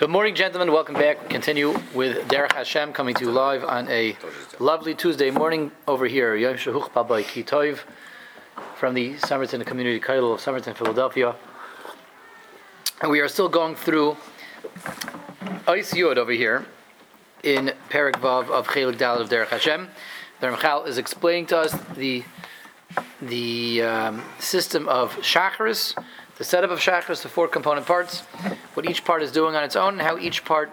Good morning, gentlemen. Welcome back. We continue with Derech Hashem, coming to you live on a lovely Tuesday morning over here. Yom Shehuch Pabai Kitoiv from the Somerton Community Kaitel of Somerton, Philadelphia. And we are still going through Eys Yod over here in Perek Vav of Chelek Daled of Derech Hashem. The Ramchal is explaining to us the system of shacharis, the setup of shacharis, the four component parts, what each part is doing on its own, and how each part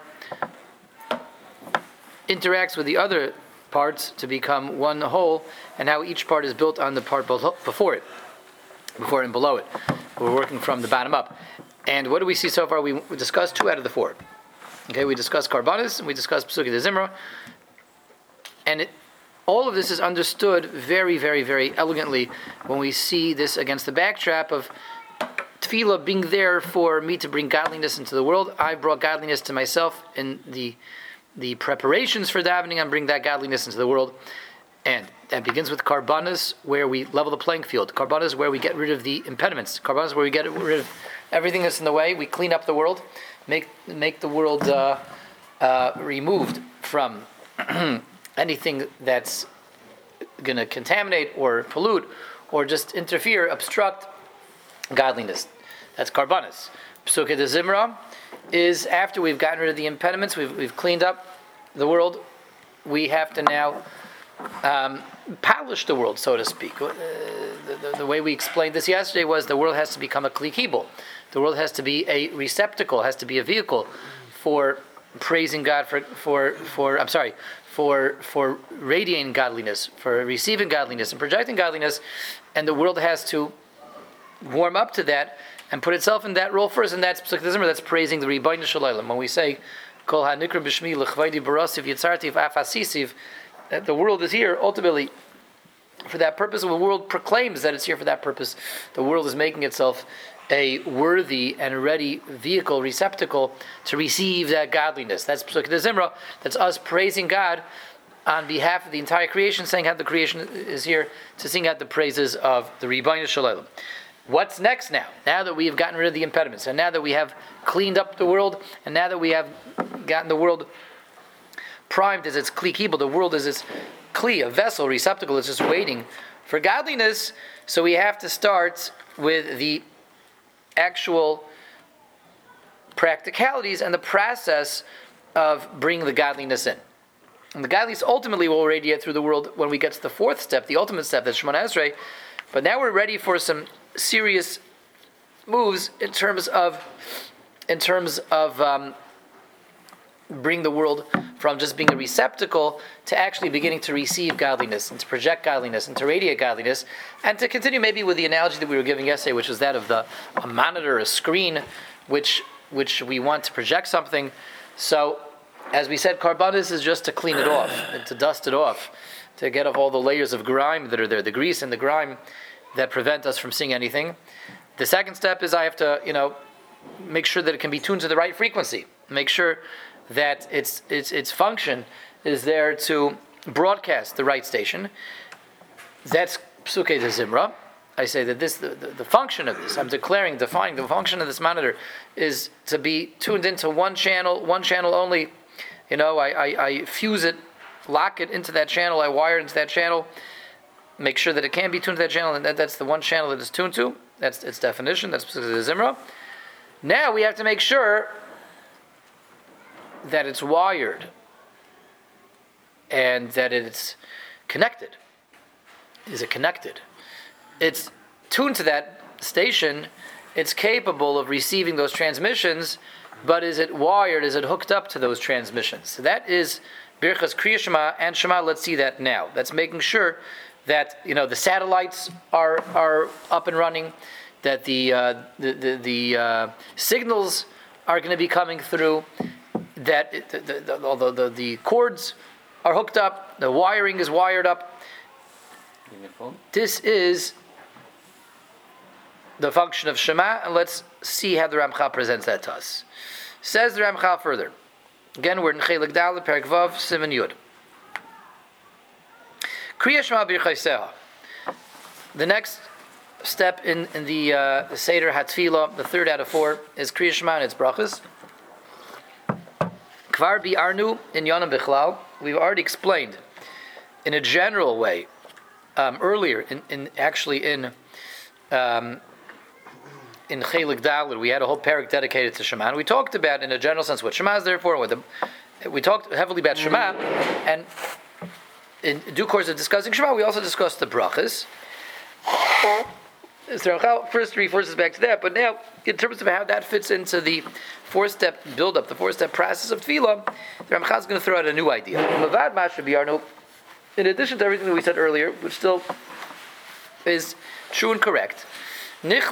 interacts with the other parts to become one whole, and how each part is built on the part before it and below it. We're working from the bottom up. And what do we see so far? We discussed 2 out of the 4. Okay, we discussed Karbanos, and we discussed Pesukei D'Zimra, and all of this is understood very, very, very elegantly when we see this against the backdrop of tefillah being there for me to bring godliness into the world. I brought godliness to myself in the preparations for davening. I'm bringing that godliness into the world. And that begins with Karbanos, where we level the playing field. Karbanos, where we get rid of the impediments. Karbanos, where we get rid of everything that's in the way. We clean up the world, make the world removed from anything that's going to contaminate or pollute or just interfere, obstruct godliness. That's Karbanos. Pesukei D'Zimra is after we've gotten rid of the impediments, we've cleaned up the world, we have to now polish the world, so to speak. The way we explained this yesterday was the world has to become a Kli Kibul. The world has to be a receptacle, has to be a vehicle for praising God, for radiating godliness, for receiving godliness and projecting godliness, and the world has to warm up to that and put itself in that role first, and that's praising the Ribono Shel Olam. When we say, Kol ha'nikra b'shmi l'chvaydi barasiv yitzartiv afasisiv, that the world is here ultimately for that purpose, and the world proclaims that it's here for that purpose. The world is making itself a worthy and ready vehicle, receptacle, to receive that godliness. That's Pesukei D'Zimra. That's us praising God on behalf of the entire creation, saying how the creation is here to sing out the praises of the Ribono Shel Olam. What's next now? Now that we have gotten rid of the impediments, and now that we have cleaned up the world, and now that we have gotten the world primed as its Kli Kibul, the world is its Kli, a vessel, receptacle, that's just waiting for godliness, so we have to start with the actual practicalities and the process of bringing the godliness in. And the godliness ultimately will radiate through the world when we get to the 4th step, the ultimate step, that's Shemoneh Esrei. But now we're ready for some serious moves in terms of bring the world from just being a receptacle to actually beginning to receive godliness and to project godliness and to radiate godliness, and to continue maybe with the analogy that we were giving yesterday, which was that of a monitor, a screen, which we want to project something. So, as we said, Karbanos is just to clean it off, and to dust it off, to get off all the layers of grime that are there, the grease and the grime that prevent us from seeing anything. The second step is I have to, make sure that it can be tuned to the right frequency. Make sure that its function is there to broadcast the right station. That's Pesukei D'Zimra. I say that the function of this, I'm defining the function of this monitor is to be tuned into one channel only. I fuse it, lock it into that channel, I wire it into that channel, make sure that it can be tuned to that channel, and that's the one channel that it's tuned to. That's its definition, that's Pesukei D'Zimra. Now we have to make sure that it's wired and that it's connected. Is it connected? It's tuned to that station. It's capable of receiving those transmissions, but is it wired? Is it hooked up to those transmissions? So that is Birchas Krias Shema and Shema. Let's see that now. That's making sure that the satellites are up and running, that the signals are going to be coming through, that the cords are hooked up, the wiring is wired up. This is the function of Shema, and let's see how the Ramchal presents that to us. Says the Ramchal further. Again, we're in Chelek Daled, Perek Vav, Siman Yud. Kriya Shema B'Yachaiseha. The next step in the Seder HaTfilah, the 3rd out of 4, is Kriya Shema and its Brachos. Kvar bi'arnu in Yonam Bichlal, we've already explained in a general way earlier, in Chelek Daled, we had a whole parak dedicated to Shema, and we talked about in a general sense what Shema is there for. We talked heavily about Shema, and in due course of discussing Shema, we also discussed the Brachos. So Ramchal first reinforces back to that, but now in terms of how that fits into the four-step build-up, the four-step process of Tefillah, Ramchal is going to throw out a new idea. In addition to everything that we said earlier, which still is true and correct, there's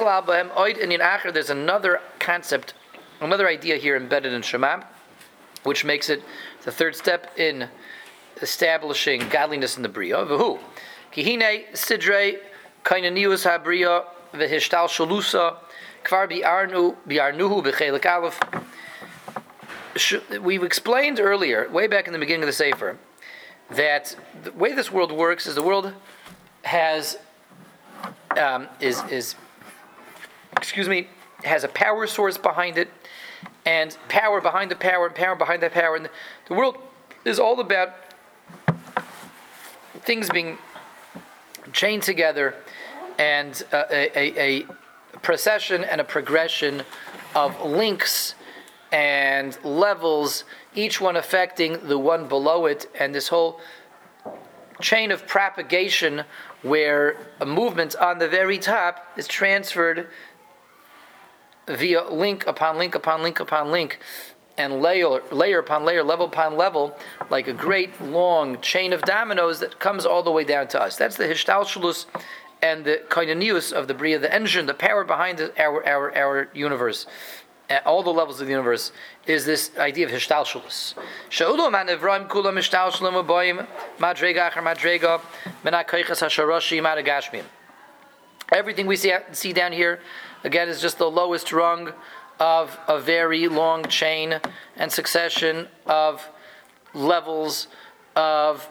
another concept, another idea here embedded in Shema, which makes it the third step in establishing godliness in the Bria. V'hu kihine sidrei Koinonyos habriya v'hishtalshelusa kvar bi'arnuhu b'chelek aleph. We've explained earlier, way back in the beginning of the Sefer, that the way this world works is the world has has a power source behind it, and power behind the power, and power behind that power, and the world is all about things being chained together, and a procession and a progression of links and levels, each one affecting the one below it, and this whole chain of propagation where a movement on the very top is transferred via link upon link upon link upon link, and layer upon layer, level upon level, like a great long chain of dominoes that comes all the way down to us. That's the Hishtalshelus and the Koinonyos of the Bria, the engine, the power behind our universe, at all the levels of the universe, is this idea of Hishtalshelus. She'ulam anevraim kulam Hishtalshelim uboim madrega acher madrega mina kaichas hasharoshim adagashmim. Everything we see down here, again, is just the lowest rung of a very long chain and succession of levels of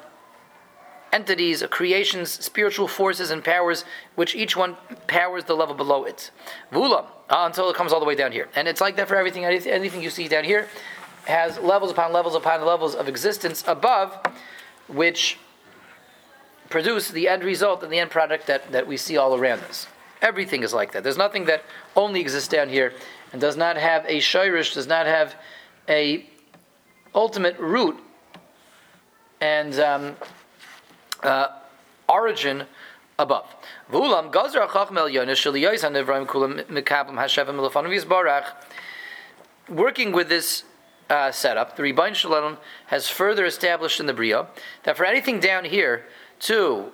entities, creations, spiritual forces and powers, which each one powers the level below it. Vula, until it comes all the way down here. And it's like that for everything. Anything you see down here has levels upon levels upon levels of existence above, which produce the end result and the end product that we see all around us. Everything is like that. There's nothing that only exists down here and does not have a Shayrish, does not have a ultimate root and origin above. Working with this setup, the Ribono Shel Olam has further established in the Bria that for anything down here to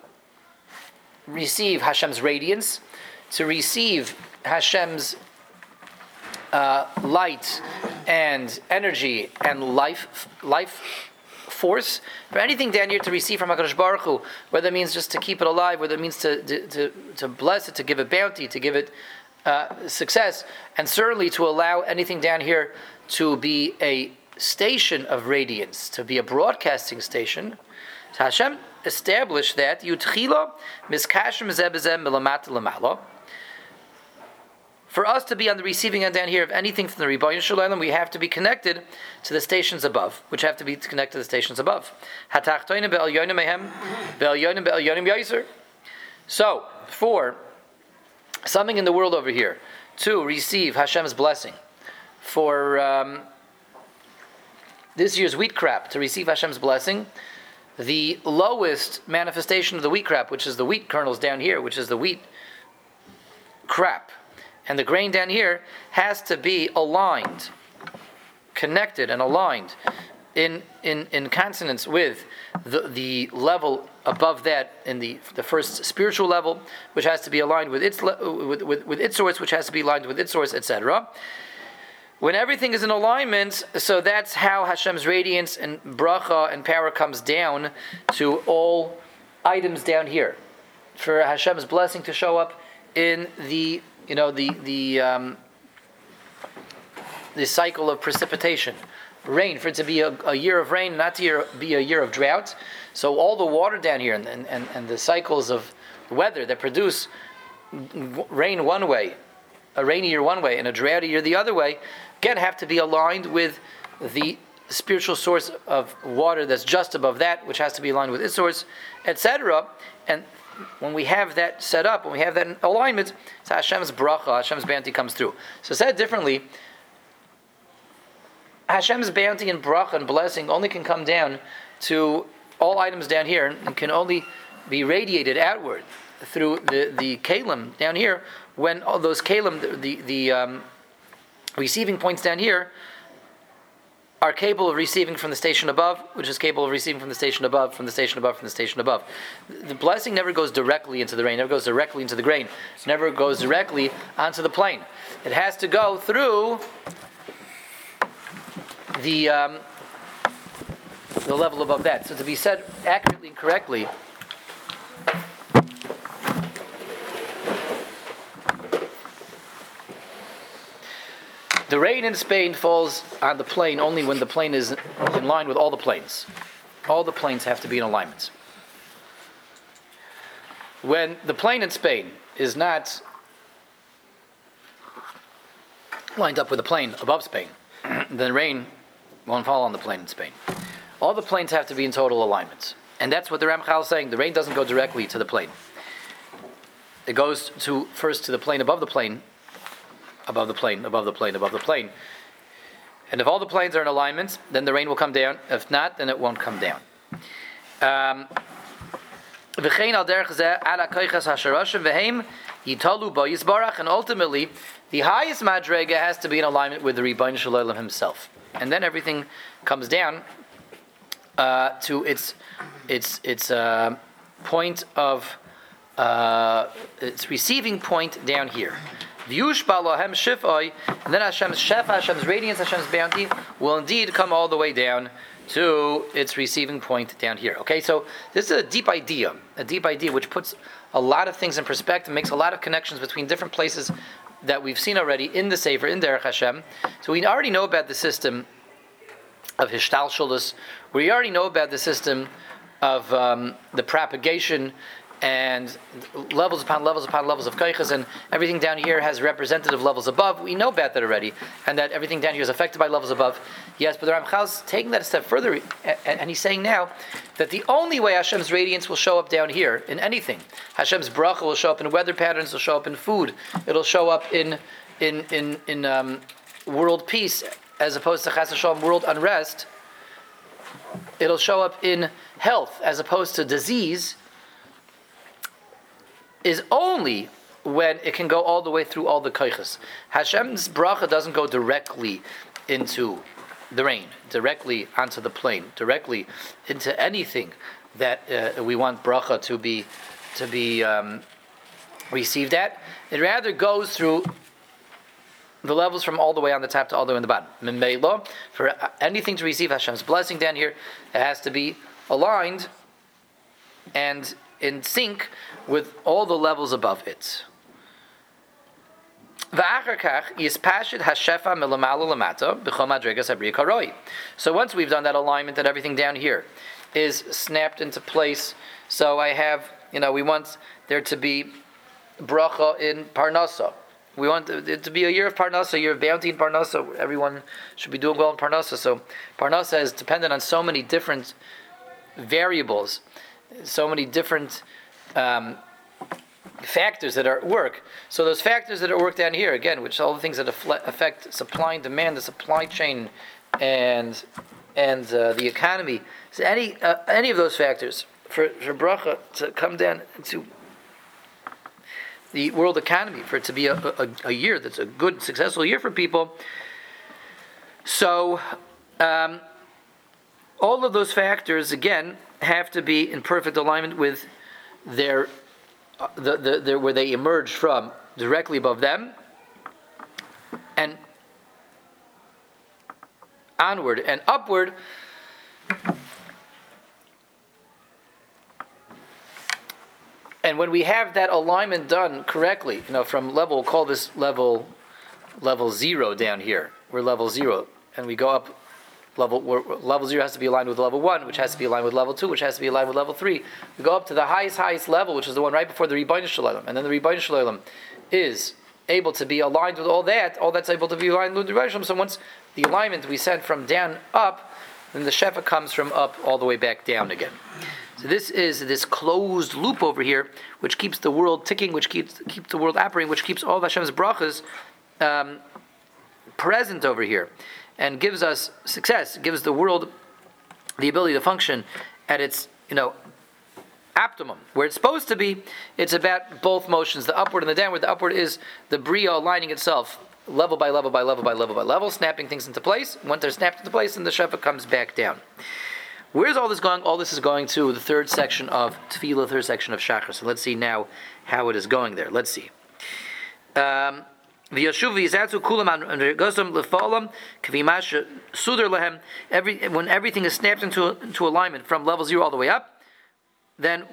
receive Hashem's radiance, to receive Hashem's light and energy and life force, for anything down here to receive from HaKadosh Baruch Hu, whether it means just to keep it alive, whether it means to bless it, to give it bounty, to give it success, and certainly to allow anything down here to be a station of radiance, to be a broadcasting station, so Hashem established that Yutchila miskashem zebezem milamat lamala. For us to be on the receiving end down here of anything from the Ribono Shel Olam, we have to be connected to the stations above, which have to be connected to the stations above. So, for something in the world over here to receive Hashem's blessing, for this year's wheat crop to receive Hashem's blessing, the lowest manifestation of the wheat crop, which is the wheat kernels down here, which is the wheat crop, and the grain down here has to be aligned, connected and aligned in consonance with the level above that, in the first spiritual level, which has to be aligned with its with its source, which has to be aligned with its source, etc. When everything is in alignment, so that's how Hashem's radiance and bracha and power comes down to all items down here, for Hashem's blessing to show up in the cycle of precipitation, rain, for it to be a year of rain, not to be a year of drought. So all the water down here and the cycles of weather that produce rain one way, a rainy year one way, and a droughty year the other way, again have to be aligned with the the spiritual source of water that's just above that, which has to be aligned with its source, etc. And when we have that set up, when we have that in alignment, so Hashem's bracha, Hashem's bounty comes through. So said differently, Hashem's bounty and bracha and blessing only can come down to all items down here and can only be radiated outward through the kalim down here when all those kalim, the receiving points down here, are capable of receiving from the station above, which is capable of receiving from the station above, from the station above, from the station above. The blessing never goes directly into the rain, never goes directly into the grain, never goes directly onto the plane. It has to go through the level above that. So to be said accurately and correctly, the rain in Spain falls on the plain only when the plain is in line with all the planes. All the planes have to be in alignment. When the plain in Spain is not lined up with the plain above Spain, then rain won't fall on the plain in Spain. All the planes have to be in total alignment. And that's what the Ramchal is saying. The rain doesn't go directly to the plain. It goes to first to the plain above the plain, above the plane, above the plane, above the plane. And if all the planes are in alignment, then the rain will come down. If not, then it won't come down. And ultimately, the highest madrega has to be in alignment with the Ribono Shel Olam himself. And then everything comes down to its point of its receiving point down here. And then Hashem's Shefa, Hashem's radiance, Hashem's bounty will indeed come all the way down to its receiving point down here. Okay, so this is a deep idea which puts a lot of things in perspective, makes a lot of connections between different places that we've seen already in the Sefer, in Derech Hashem. So we already know about the system of Hishtalshelus. We already know about the system of the propagation and levels upon levels upon levels of Kaichas, and everything down here has representative levels above. We know about that already, and that everything down here is affected by levels above. Yes, but the Ramchal's taking that a step further, and he's saying now that the only way Hashem's radiance will show up down here in anything, Hashem's bracha will show up in weather patterns, it'll show up in food, it'll show up in world peace, as opposed to Chas Hashem, world unrest. It'll show up in health, as opposed to disease, is only when it can go all the way through all the kaichas. Hashem's bracha doesn't go directly into the rain, directly onto the plain, directly into anything that we want bracha to be received at. It rather goes through the levels from all the way on the top to all the way on the bottom. Memelo, for anything to receive Hashem's blessing down here, it has to be aligned and in sync with all the levels above it. So once we've done that alignment, and everything down here is snapped into place. So I have, we want there to be bracha in Parnasa. We want it to be a year of Parnasa, a year of bounty in Parnasa. Everyone should be doing well in Parnasa. So Parnasa is dependent on so many different variables, so many different factors that are at work. So those factors that are at work down here, again, which are all the things that affect supply and demand, the supply chain, and the economy. So any of those factors for bracha to come down to the world economy, for it to be a year that's a good, successful year for people. So all of those factors, again, have to be in perfect alignment with their where they emerge from, directly above them, and onward and upward. And when we have that alignment done correctly, from level, we'll call this level zero down here. We're level zero, and we go up. Level 0 has to be aligned with level 1, which has to be aligned with level 2, which has to be aligned with level 3. We go up to the highest level, which is the one right before the Ribono Shel Olam. And then the Ribono Shel Olam is able to be aligned with all that. All that's able to be aligned with the Ribono Shel Olam. So once the alignment we said from down up, then the Shefa comes from up all the way back down again. So this is this closed loop over here, which keeps the world ticking, which keeps the world operating, which keeps all of Hashem's brachas present over here, and gives us success, gives the world the ability to function at its, optimum, where it's supposed to be. It's about both motions, the upward and the downward. The upward is the bria aligning itself level by level by level by level by level, snapping things into place. Once they're snapped into place, then the Shefa comes back down. Where's all this going? All this is going to the third section of Tefillah, third section of Shachar. So let's see now how it is going there. Let's see. The Yeshuvi is atzu kulam anregosam lefalam kvimash sudar lehem. When everything is snapped into alignment from level 0 all the way up, then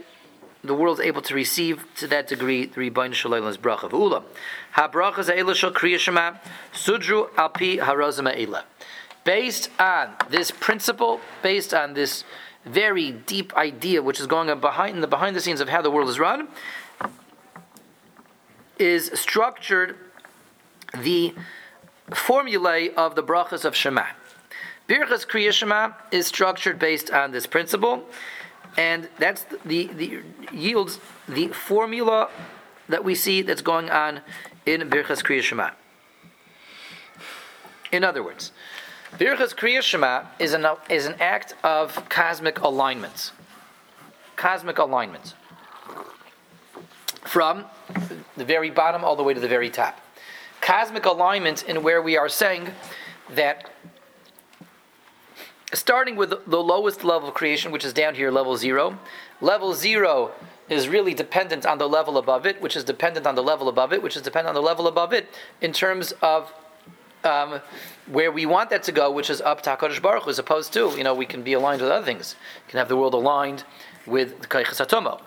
the world's able to receive to that degree the Ribono Shel Olam's bracha of ulam. Ha brachas ha'ela shel Krias Shema sudru al pi harozim ha'ela. Based on this principle, based on this very deep idea which is going on behind the scenes of how the world is run, is structured the formulae of the brachas of Shema. Birchas Krias Shema is structured based on this principle, and that's the yields the formula that we see that's going on in Birchas Krias Shema. In other words, Birchas Krias Shema is an act of cosmic alignments. Cosmic alignments. From the very bottom all the way to the very top. Cosmic alignments in where we are saying that starting with the lowest level of creation, which is down here, level 0. Level 0 is really dependent on the level above it, which is dependent on the level above it, which is dependent on the level above it, in terms of where we want that to go, which is up to HaKadosh Baruch Hu, as opposed to, we can be aligned with other things. We can have the world aligned with Kaichas HaToma,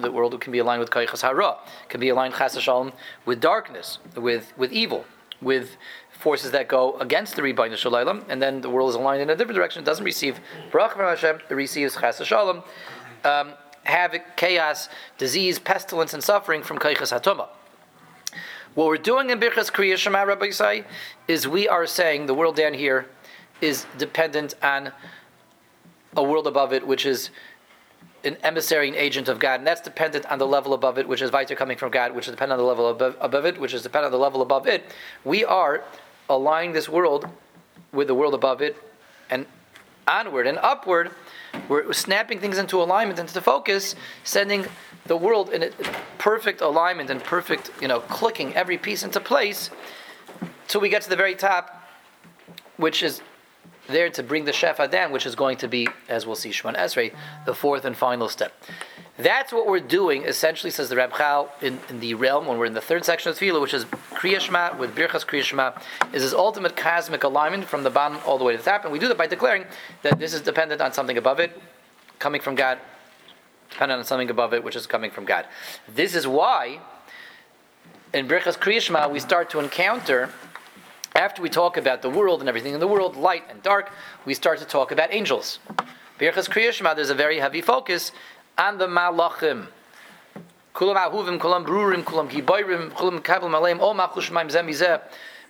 the world can be aligned with Kaichas HaRa, can be aligned, Chas HaShalom, with darkness, with evil, with forces that go against the Ribono Shel Olam, and then the world is aligned in a different direction. It doesn't receive Baruch Hashem, it receives Chas HaShalom, havoc, chaos, disease, pestilence, and suffering from Kaichas HaToma. What we're doing in Birchas Krias Shema, Rabbi Yisai, is we are saying the world down here is dependent on a world above it, which is an emissary, an agent of God, and that's dependent on the level above it, which is Vayter coming from God, which is dependent on the level above it, which is dependent on the level above it. We are aligning this world with the world above it, and onward and upward, we're snapping things into alignment, into focus, sending the world in a perfect alignment and perfect, clicking every piece into place till we get to the very top, which is there to bring the Shefa down, which is going to be, as we'll see, Shemoneh Esrei, the fourth and final step. That's what we're doing, essentially, says the Ramchal, in the realm, when we're in the third section of Tefillah, which is Krias Shema, with Birchas Krias Shema, is this ultimate cosmic alignment from the bottom all the way to the top, and we do that by declaring that this is dependent on something above it, coming from God, dependent on something above it, which is coming from God. This is why, in Birchas Krias Shema, we start to encounter, after we talk about the world and everything in the world, light and dark, we start to talk about angels. Birchas Krias Shema, there's a very heavy focus on the Malachim. Kulam ahuvim, kulam brurim, kulam gibayrim, kulam kabel malayim, o machush maim zem izeh,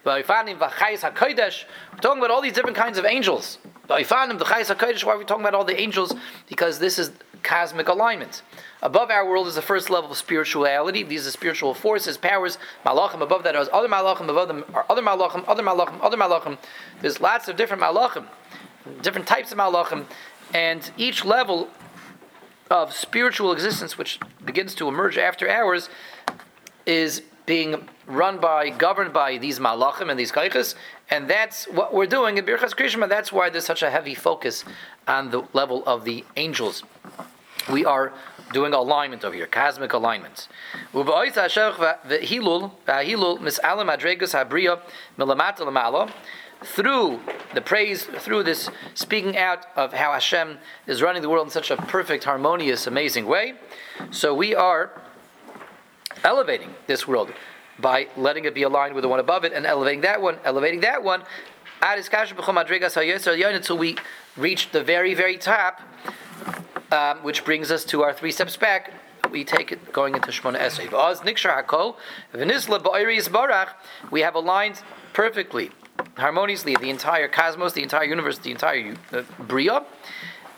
va'ifanim, v'chayis ha'kodesh. We're talking about all these different kinds of angels. Va'ifanim, v'chayis ha'kodesh. Why are we talking about all the angels? Because this is cosmic alignment. Above our world is the first level of spirituality. These are spiritual forces, powers, malachim. Above that are other malachim. Above them are other malachim, other malachim, other malachim. There's lots of different malachim, different types of malachim, and each level of spiritual existence, which begins to emerge after ours, is being run by, governed by these malachim and these kaichas, and that's what we're doing in Birchas Krias Shema. That's why there's such a heavy focus on the level of the angels. We are doing alignment over here, cosmic alignments. Through the praise, through this speaking out of how Hashem is running the world in such a perfect, harmonious, amazing way, so we are elevating this world by letting it be aligned with the one above it, and elevating that one, until we reach the very, very top, which brings us to our three steps back. We take it going into Shemoneh Esrei. We have aligned perfectly harmoniously the entire cosmos, the entire universe, the entire Bria,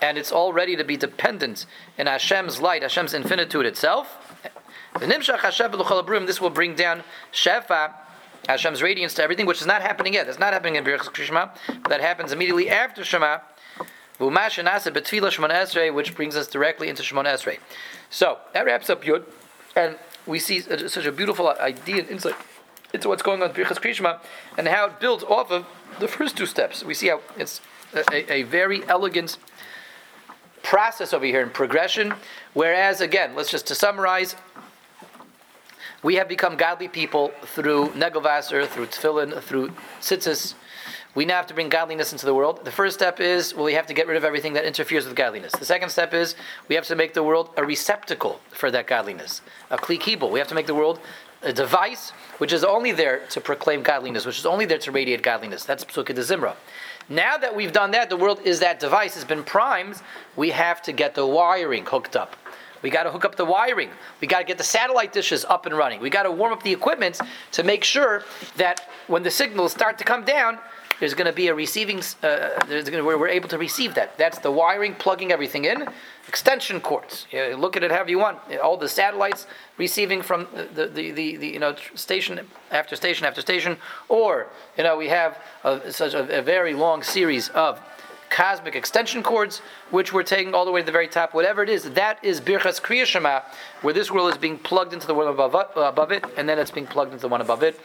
and it's all ready to be dependent in Hashem's light, Hashem's infinitude itself. This will bring down Shefa, Hashem's radiance, to everything, which is not happening yet. It's not happening in Birchas Krias Shema, but that happens immediately after Shema, which brings us directly into Shemoneh Esrei. So, that wraps up Yud, and we see such a beautiful idea and insight into what's going on in Birchas Krias Shema, and how it builds off of the first two steps. We see how it's a very elegant process over here in progression, whereas, again, let's just to summarize, we have become godly people through Negel Vasser, through Tefillin, through Tzitzis. We now have to bring godliness into the world. The first step is, well, we have to get rid of everything that interferes with godliness. The second step is, we have to make the world a receptacle for that godliness, a Kli Kibul. We have to make the world a device which is only there to proclaim godliness, which is only there to radiate godliness. That's Pesukei D'Zimra. Now that we've done that, the world is that device, has been primed, we have to get the wiring hooked up. We got to hook up the wiring. We got to get the satellite dishes up and running. We got to warm up the equipment to make sure that when the signals start to come down, there's going to be a receiving, we're able to receive that. That's the wiring, plugging everything in. Extension cords. Look at it however you want. All the satellites receiving from the station after station after station. Or, we have such a very long series of cosmic extension cords, which we're taking all the way to the very top. Whatever it is, that is Birchas Krias Shema, where this world is being plugged into the world above it, and then it's being plugged into the one above it,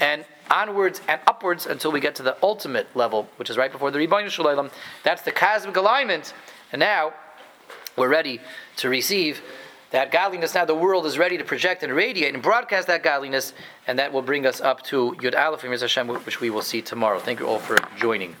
and onwards and upwards until we get to the ultimate level, which is right before the Ribono Shel Olam. That's the cosmic alignment, and now we're ready to receive that godliness. Now the world is ready to project and radiate and broadcast that godliness, and that will bring us up to Yud Aleph, Hashem, which we will see tomorrow. Thank you all for joining.